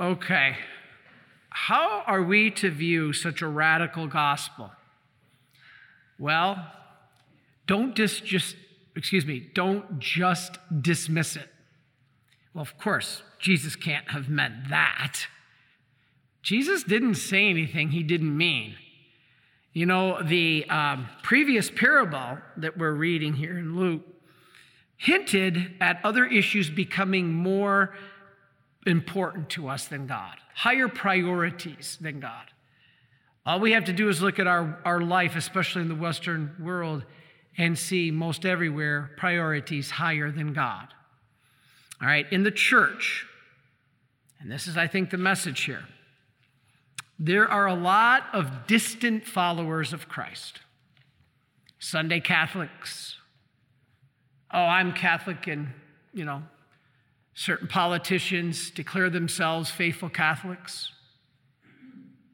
Okay, how are we to view such a radical gospel? Well, don't just dismiss it. Well, of course, Jesus can't have meant that. Jesus didn't say anything he didn't mean. You know, the previous parable that we're reading here in Luke hinted at other issues becoming more important to us than God, higher priorities than God. All we have to do is look at our life, especially in the Western world, and see most everywhere priorities higher than God. All right, in the church, and this is, I think, the message here, there are a lot of distant followers of Christ. Sunday Catholics. Oh, I'm Catholic, and, you know, certain politicians declare themselves faithful Catholics,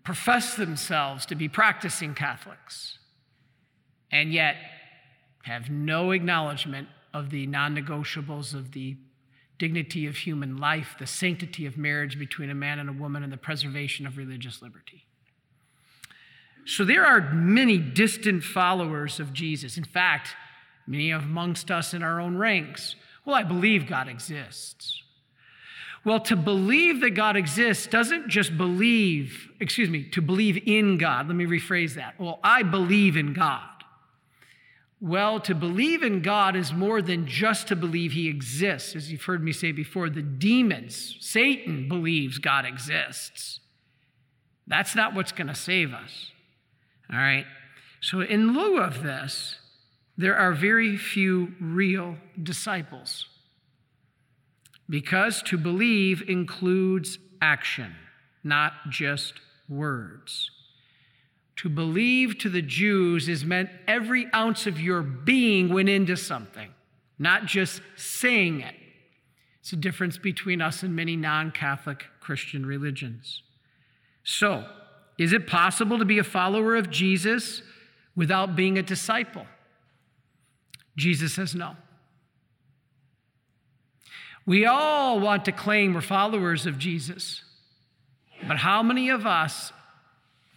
profess themselves to be practicing Catholics, and yet have no acknowledgement of the non-negotiables of the dignity of human life, the sanctity of marriage between a man and a woman, and the preservation of religious liberty. So there are many distant followers of Jesus. In fact, many amongst us in our own ranks. Well, I believe God exists. Well, to believe that God exists doesn't just to believe in God. Let me rephrase that. Well, I believe in God. Well, to believe in God is more than just to believe he exists. As you've heard me say before, the demons, Satan, believes God exists. That's not what's going to save us. All right? So in lieu of this, there are very few real disciples, because to believe includes action, not just words. To believe to the Jews is meant every ounce of your being went into something, not just saying it. It's the difference between us and many non-Catholic Christian religions. So, is it possible to be a follower of Jesus without being a disciple? Jesus says no. We all want to claim we're followers of Jesus, but how many of us,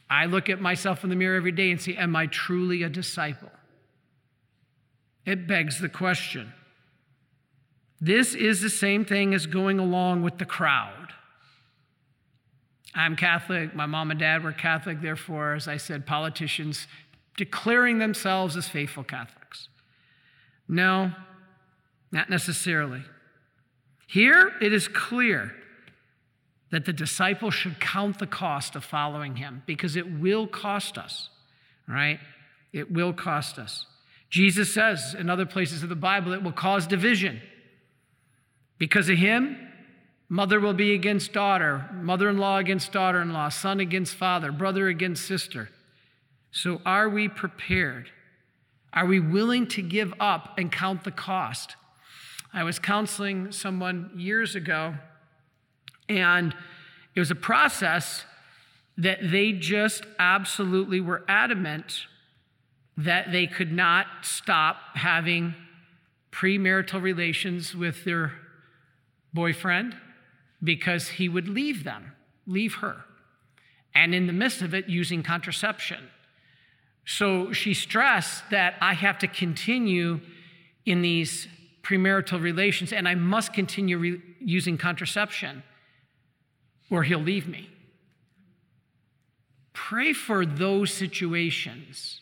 I look at myself in the mirror every day and say, am I truly a disciple? It begs the question. This is the same thing as going along with the crowd. I'm Catholic, my mom and dad were Catholic, therefore, as I said, politicians declaring themselves as faithful Catholics. No, not necessarily. Here, it is clear that the disciple should count the cost of following him, because it will cost us, right? It will cost us. Jesus says in other places of the Bible, it will cause division. Because of him, mother will be against daughter, mother-in-law against daughter-in-law, son against father, brother against sister. So are we prepared? Are we willing to give up and count the cost? I was counseling someone years ago, and it was a process that they just absolutely were adamant that they could not stop having premarital relations with their boyfriend because he would leave them, leave her, and in the midst of it, using contraception. So she stressed that I have to continue in these premarital relations, and I must continue using contraception, or he'll leave me. Pray for those situations,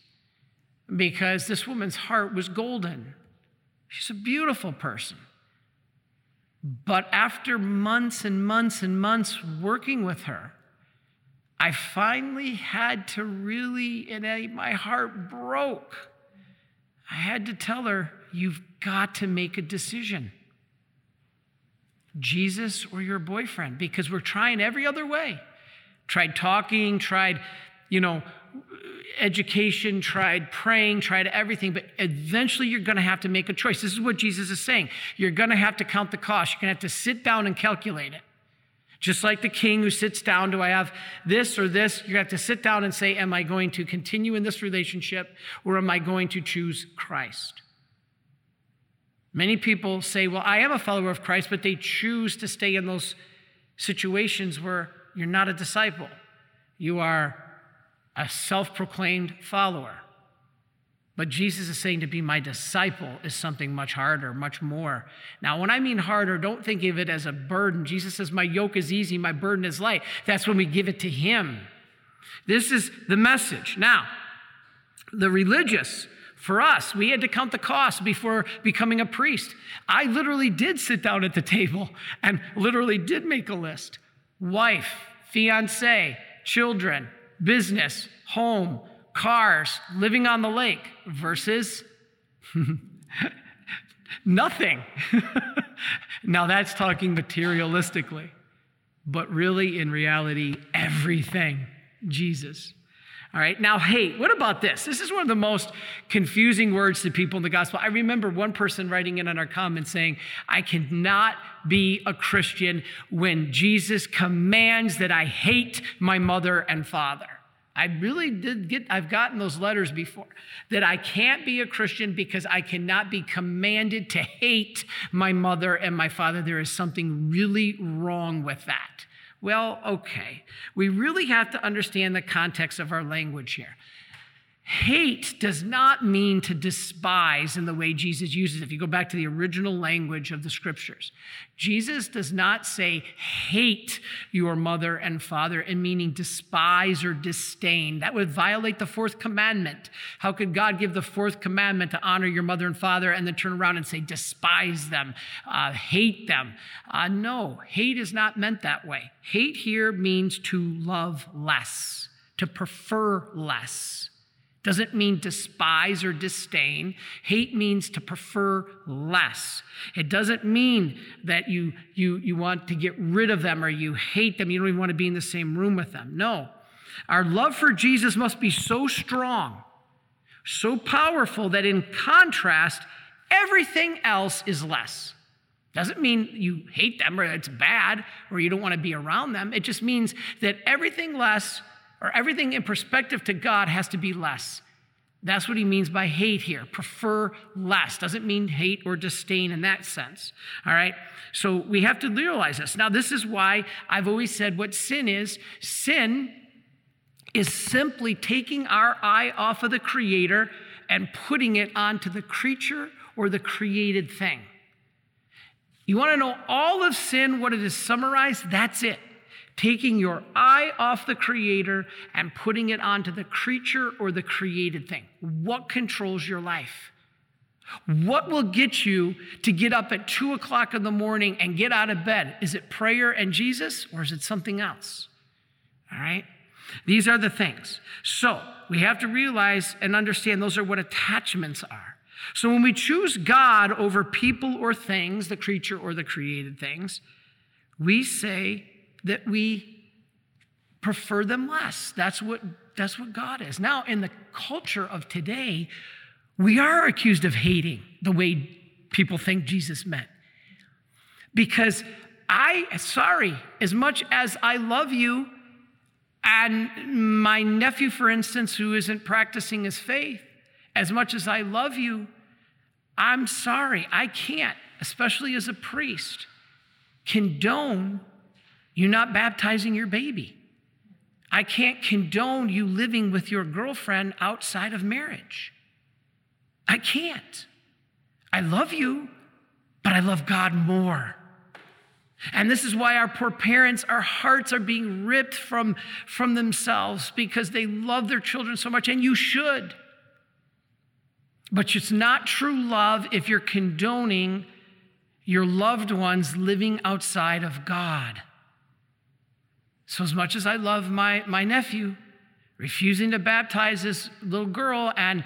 because this woman's heart was golden. She's a beautiful person. But after months and months and months working with her, I finally had to my heart broke. I had to tell her, you've got to make a decision. Jesus or your boyfriend, because we're trying every other way. Tried talking, tried, education, tried praying, tried everything, but eventually you're going to have to make a choice. This is what Jesus is saying. You're going to have to count the cost. You're going to have to sit down and calculate it. Just like the king who sits down, do I have this or this? You have to sit down and say, am I going to continue in this relationship, or am I going to choose Christ? Many people say, well, I am a follower of Christ, but they choose to stay in those situations where you're not a disciple. You are a self-proclaimed follower. But Jesus is saying to be my disciple is something much harder, much more. Now, when I mean harder, don't think of it as a burden. Jesus says, my yoke is easy, my burden is light. That's when we give it to him. This is the message. Now, the religious, for us, we had to count the cost before becoming a priest. I literally did sit down at the table and literally did make a list. Wife, fiance, children, business, home, cars, living on the lake, versus nothing. Now that's talking materialistically, but really in reality, everything, Jesus. All right, now hate, what about this? This is one of the most confusing words to people in the gospel. I remember one person writing in on our comments saying, I cannot be a Christian when Jesus commands that I hate my mother and father. I've gotten those letters before, that I can't be a Christian because I cannot be commanded to hate my mother and my father. There is something really wrong with that. Well, okay. We really have to understand the context of our language here. Hate does not mean to despise in the way Jesus uses it. If you go back to the original language of the scriptures, Jesus does not say hate your mother and father in meaning despise or disdain. That would violate the fourth commandment. How could God give the fourth commandment to honor your mother and father and then turn around and say despise them, hate them? No, hate is not meant that way. Hate here means to love less, to prefer less. Doesn't mean despise or disdain. Hate means to prefer less. It doesn't mean that you want to get rid of them or you hate them. You don't even want to be in the same room with them. No. Our love for Jesus must be so strong, so powerful that in contrast, everything else is less. Doesn't mean you hate them or it's bad or you don't want to be around them. It just means that everything less or everything in perspective to God has to be less. That's what he means by hate here. Prefer less. Doesn't mean hate or disdain in that sense. All right? So we have to realize this. Now, this is why I've always said what sin is. Sin is simply taking our eye off of the Creator and putting it onto the creature or the created thing. You want to know all of sin, what it is summarized? That's it. Taking your eye off the Creator and putting it onto the creature or the created thing. What controls your life? What will get you to get up at 2:00 in the morning and get out of bed? Is it prayer and Jesus, or is it something else? All right? These are the things. So we have to realize and understand those are what attachments are. So when we choose God over people or things, the creature or the created things, we say that we prefer them less. That's what God is. Now, in the culture of today, we are accused of hating the way people think Jesus meant. Because as much as I love you, and my nephew, for instance, who isn't practicing his faith, as much as I love you, I'm sorry, I can't, especially as a priest, condone you not baptizing your baby. I can't condone you living with your girlfriend outside of marriage. I can't. I love you, but I love God more. And this is why our poor parents, our hearts are being ripped from themselves because they love their children so much, and you should. But it's not true love if you're condoning your loved ones living outside of God. So as much as I love my nephew, refusing to baptize this little girl and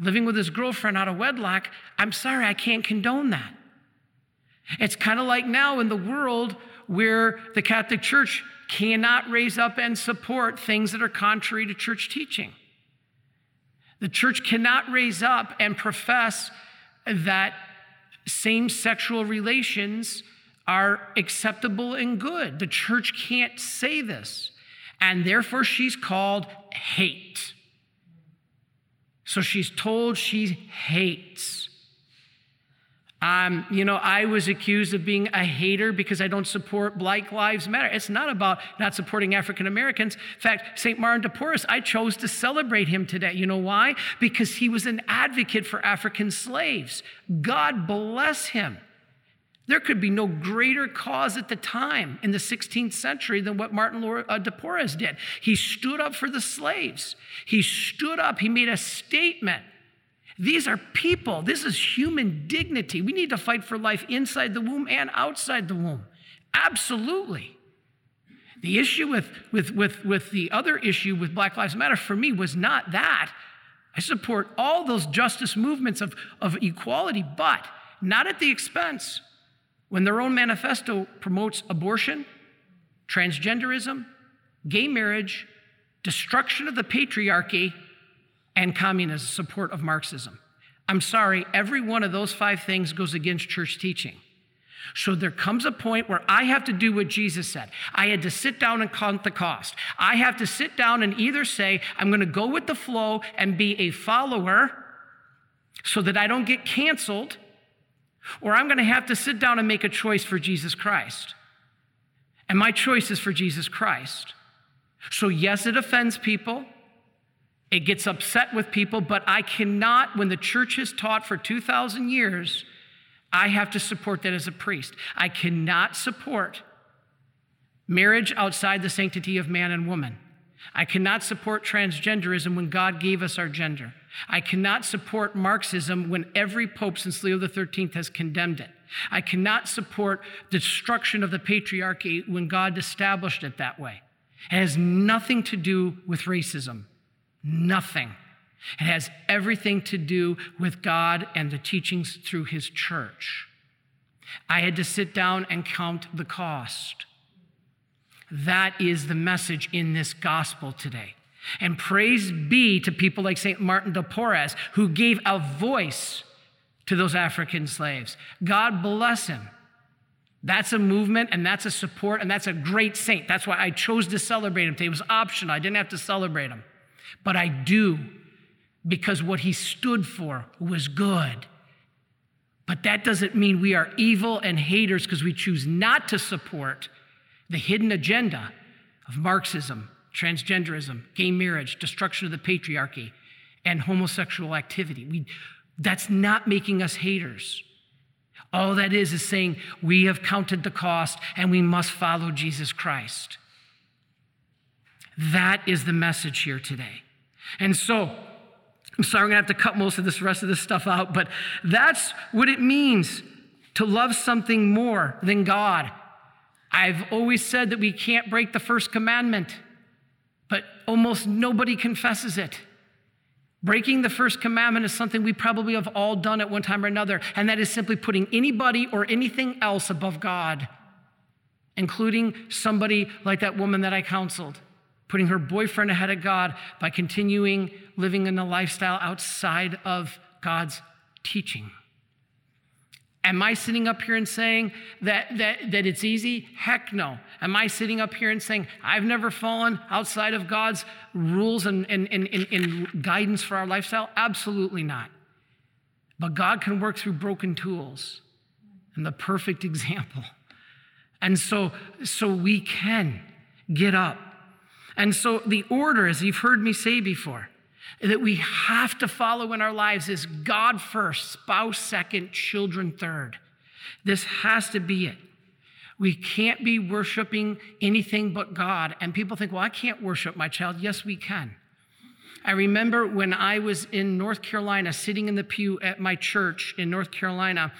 living with his girlfriend out of wedlock, I'm sorry, I can't condone that. It's kind of like now in the world where the Catholic Church cannot raise up and support things that are contrary to church teaching. The church cannot raise up and profess that same-sexual relations are acceptable and good. The church can't say this, and therefore she's called hate. So she's told she hates. I was accused of being a hater because I don't support Black Lives Matter. It's not about not supporting African Americans. In fact, St. Martin de Porres, I chose to celebrate him today. You know why? Because he was an advocate for African slaves. God bless him. There could be no greater cause at the time in the 16th century than what Martin de Porres did. He stood up for the slaves. He stood up. He made a statement. These are people. This is human dignity. We need to fight for life inside the womb and outside the womb. Absolutely. The issue with the other issue with Black Lives Matter for me was not that. I support all those justice movements of equality, but not at the expense. When their own manifesto promotes abortion, transgenderism, gay marriage, destruction of the patriarchy, and communism, support of Marxism. I'm sorry, every one of those five things goes against church teaching. So there comes a point where I have to do what Jesus said. I had to sit down and count the cost. I have to sit down and either say, I'm going to go with the flow and be a follower so that I don't get canceled, or I'm going to have to sit down and make a choice for Jesus Christ. And my choice is for Jesus Christ. So yes, it offends people. It gets upset with people, but I cannot, when the church has taught for 2,000 years, I have to support that as a priest. I cannot support marriage outside the sanctity of man and woman. I cannot support transgenderism when God gave us our gender. I cannot support Marxism when every pope since Leo XIII has condemned it. I cannot support destruction of the patriarchy when God established it that way. It has nothing to do with racism. Nothing. It has everything to do with God and the teachings through his church. I had to sit down and count the cost. That is the message in this gospel today. And praise be to people like St. Martin de Porres, who gave a voice to those African slaves. God bless him. That's a movement, and that's a support, and that's a great saint. That's why I chose to celebrate him today. It was optional. I didn't have to celebrate him. But I do, because what he stood for was good. But that doesn't mean we are evil and haters because we choose not to support the hidden agenda of Marxism, transgenderism, gay marriage, destruction of the patriarchy, and homosexual activity. That's not making us haters. All that is saying we have counted the cost and we must follow Jesus Christ. That is the message here today. And so, I'm sorry, I'm going to have to cut most of this rest of this stuff out, but that's what it means to love something more than God. I've always said that we can't break the first commandment, but almost nobody confesses it. Breaking the first commandment is something we probably have all done at one time or another, and that is simply putting anybody or anything else above God, including somebody like that woman that I counseled. Putting her boyfriend ahead of God by continuing living in a lifestyle outside of God's teaching. Am I sitting up here and saying that it's easy? Heck no. Am I sitting up here and saying, I've never fallen outside of God's rules and guidance for our lifestyle? Absolutely not. But God can work through broken tools, and the perfect example. And so we can get up. And so the order, as you've heard me say before, that we have to follow in our lives is God first, spouse second, children third. This has to be it. We can't be worshiping anything but God. And people think, well, I can't worship my child. Yes, we can. I remember when I was in North Carolina, sitting in the pew at my church in North Carolina,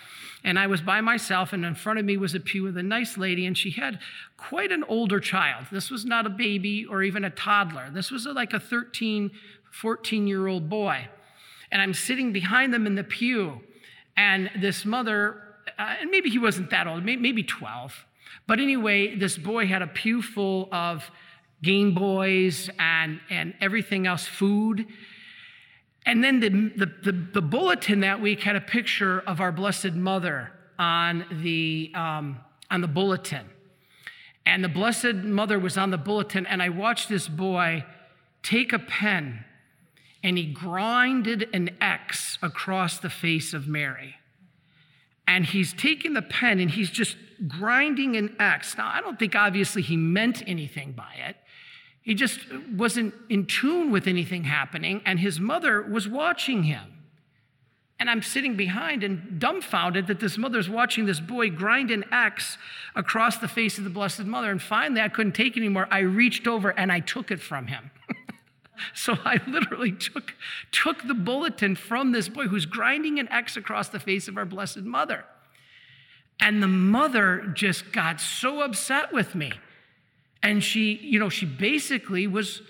and I was by myself, and in front of me was a pew with a nice lady, and she had quite an older child. This was not a baby or even a toddler. This was like a 13, 14-year-old boy. And I'm sitting behind them in the pew, and this mother, and maybe he wasn't that old, maybe 12. But anyway, this boy had a pew full of Game Boys and everything else, food. And then the bulletin that week had a picture of our Blessed Mother on the bulletin. And the Blessed Mother was on the bulletin, and I watched this boy take a pen, and he grinded an X across the face of Mary. and he's taking the pen and he's just grinding an X. Now, I don't think obviously he meant anything by it. He just wasn't in tune with anything happening, and his mother was watching him. And I'm sitting behind and dumbfounded that this mother's watching this boy grind an X across the face of the Blessed Mother. And finally, I couldn't take it anymore. I reached over and I took it from him. So I literally took the bulletin from this boy who's grinding an X across the face of our Blessed Mother. And the mother just got so upset with me. And she basically was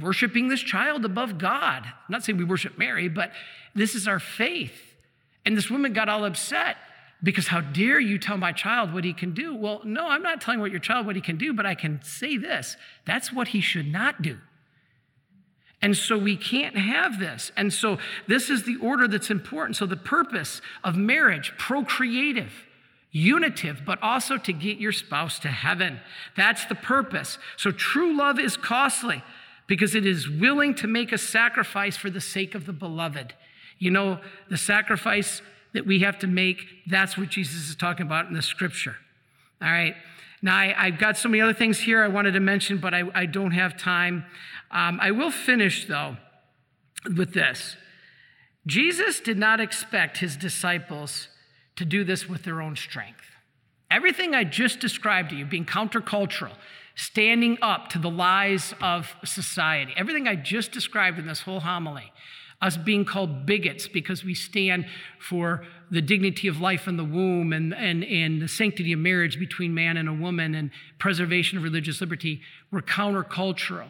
worshiping this child above God. I'm not saying we worship Mary, but this is our faith. And this woman got all upset because how dare you tell my child what he can do? Well, no, I'm not telling your child what he can do, but I can say this. That's what he should not do. And so we can't have this. And so this is the order that's important. So the purpose of marriage, procreative, unitive, but also to get your spouse to heaven. That's the purpose. So true love is costly because it is willing to make a sacrifice for the sake of the beloved. You know, the sacrifice that we have to make, that's what Jesus is talking about in the scripture. All right. Now, I've got so many other things here I wanted to mention, but I don't have time. I will finish, though, with this. Jesus did not expect his disciples to do this with their own strength. Everything I just described to you, being countercultural, standing up to the lies of society, everything I just described in this whole homily, us being called bigots because we stand for the dignity of life in the womb and the sanctity of marriage between man and a woman and preservation of religious liberty, we're countercultural.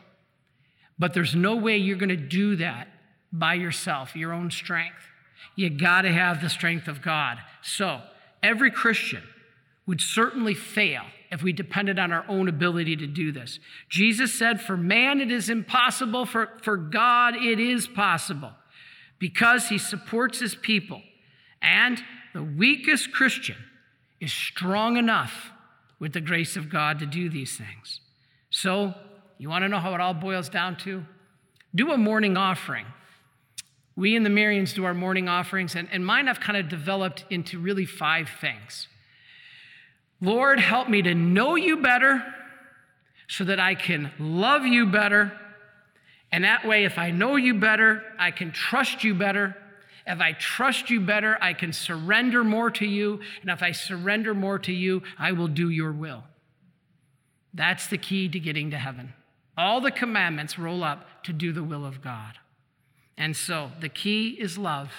But there's no way you're going to do that by yourself, your own strength. You got to have the strength of God. So every Christian would certainly fail if we depended on our own ability to do this. Jesus said, for man it is impossible, for God it is possible, because he supports his people. And the weakest Christian is strong enough with the grace of God to do these things. So you want to know how it all boils down to? Do a morning offering. We in the Marians do our morning offerings, and mine I've kind of developed into really 5 things. Lord, help me to know you better so that I can love you better. And that way, if I know you better, I can trust you better. If I trust you better, I can surrender more to you. And if I surrender more to you, I will do your will. That's the key to getting to heaven. All the commandments roll up to do the will of God. And so the key is love.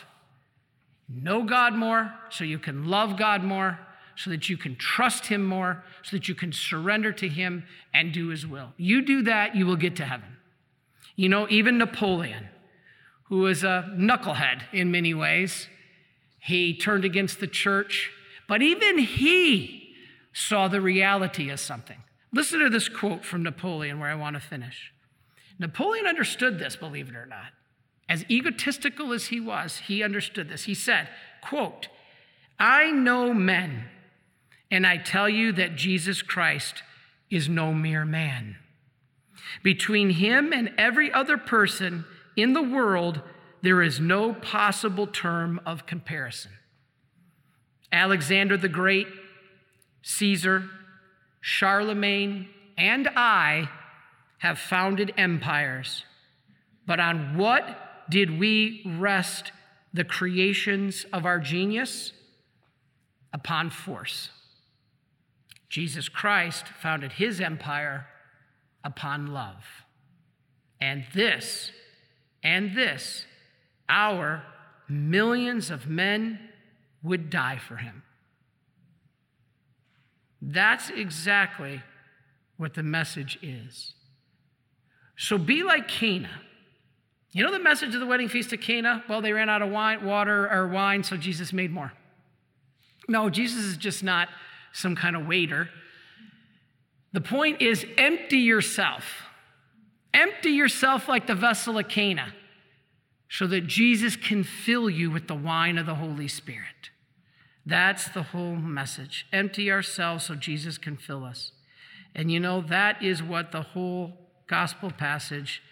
Know God more so you can love God more, so that you can trust him more, so that you can surrender to him and do his will. You do that, you will get to heaven. You know, even Napoleon, who was a knucklehead in many ways, he turned against the church, but even he saw the reality of something. Listen to this quote from Napoleon where I want to finish. Napoleon understood this, believe it or not. As egotistical as he was, he understood this. He said, quote, I know men, and I tell you that Jesus Christ is no mere man. Between him and every other person in the world, there is no possible term of comparison. Alexander the Great, Caesar, Charlemagne, and I have founded empires. But on what did we rest the creations of our genius? Upon force. Jesus Christ founded his empire upon love. And this, our millions of men would die for him. That's exactly what the message is. So be like Cana. You know the message of the wedding feast of Cana? Well, they ran out of wine, so Jesus made more. No, Jesus is just not some kind of waiter. The point is, empty yourself. Empty yourself like the vessel of Cana so that Jesus can fill you with the wine of the Holy Spirit. That's the whole message. Empty ourselves so Jesus can fill us. And you know, that is what the whole gospel passage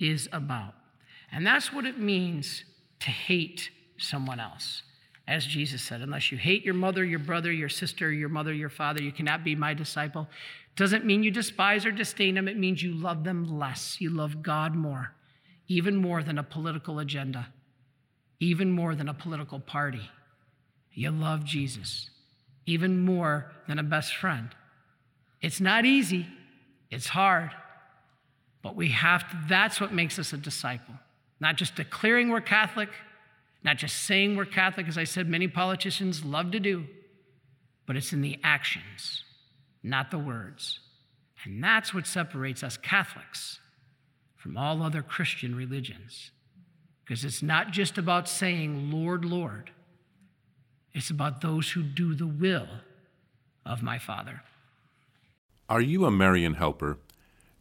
is about. And that's what it means to hate someone else. As Jesus said, unless you hate your mother, your brother, your sister, your mother, your father, you cannot be my disciple. Doesn't mean you despise or disdain them. It means you love them less. You love God more, even more than a political agenda, even more than a political party. You love Jesus, even more than a best friend. It's not easy. It's hard. But we have to, that's what makes us a disciple. Not just declaring we're Catholic, not just saying we're Catholic, as I said, many politicians love to do, but it's in the actions, not the words. And that's what separates us Catholics from all other Christian religions. Because it's not just about saying, Lord, Lord. It's about those who do the will of my Father. Are you a Marian helper?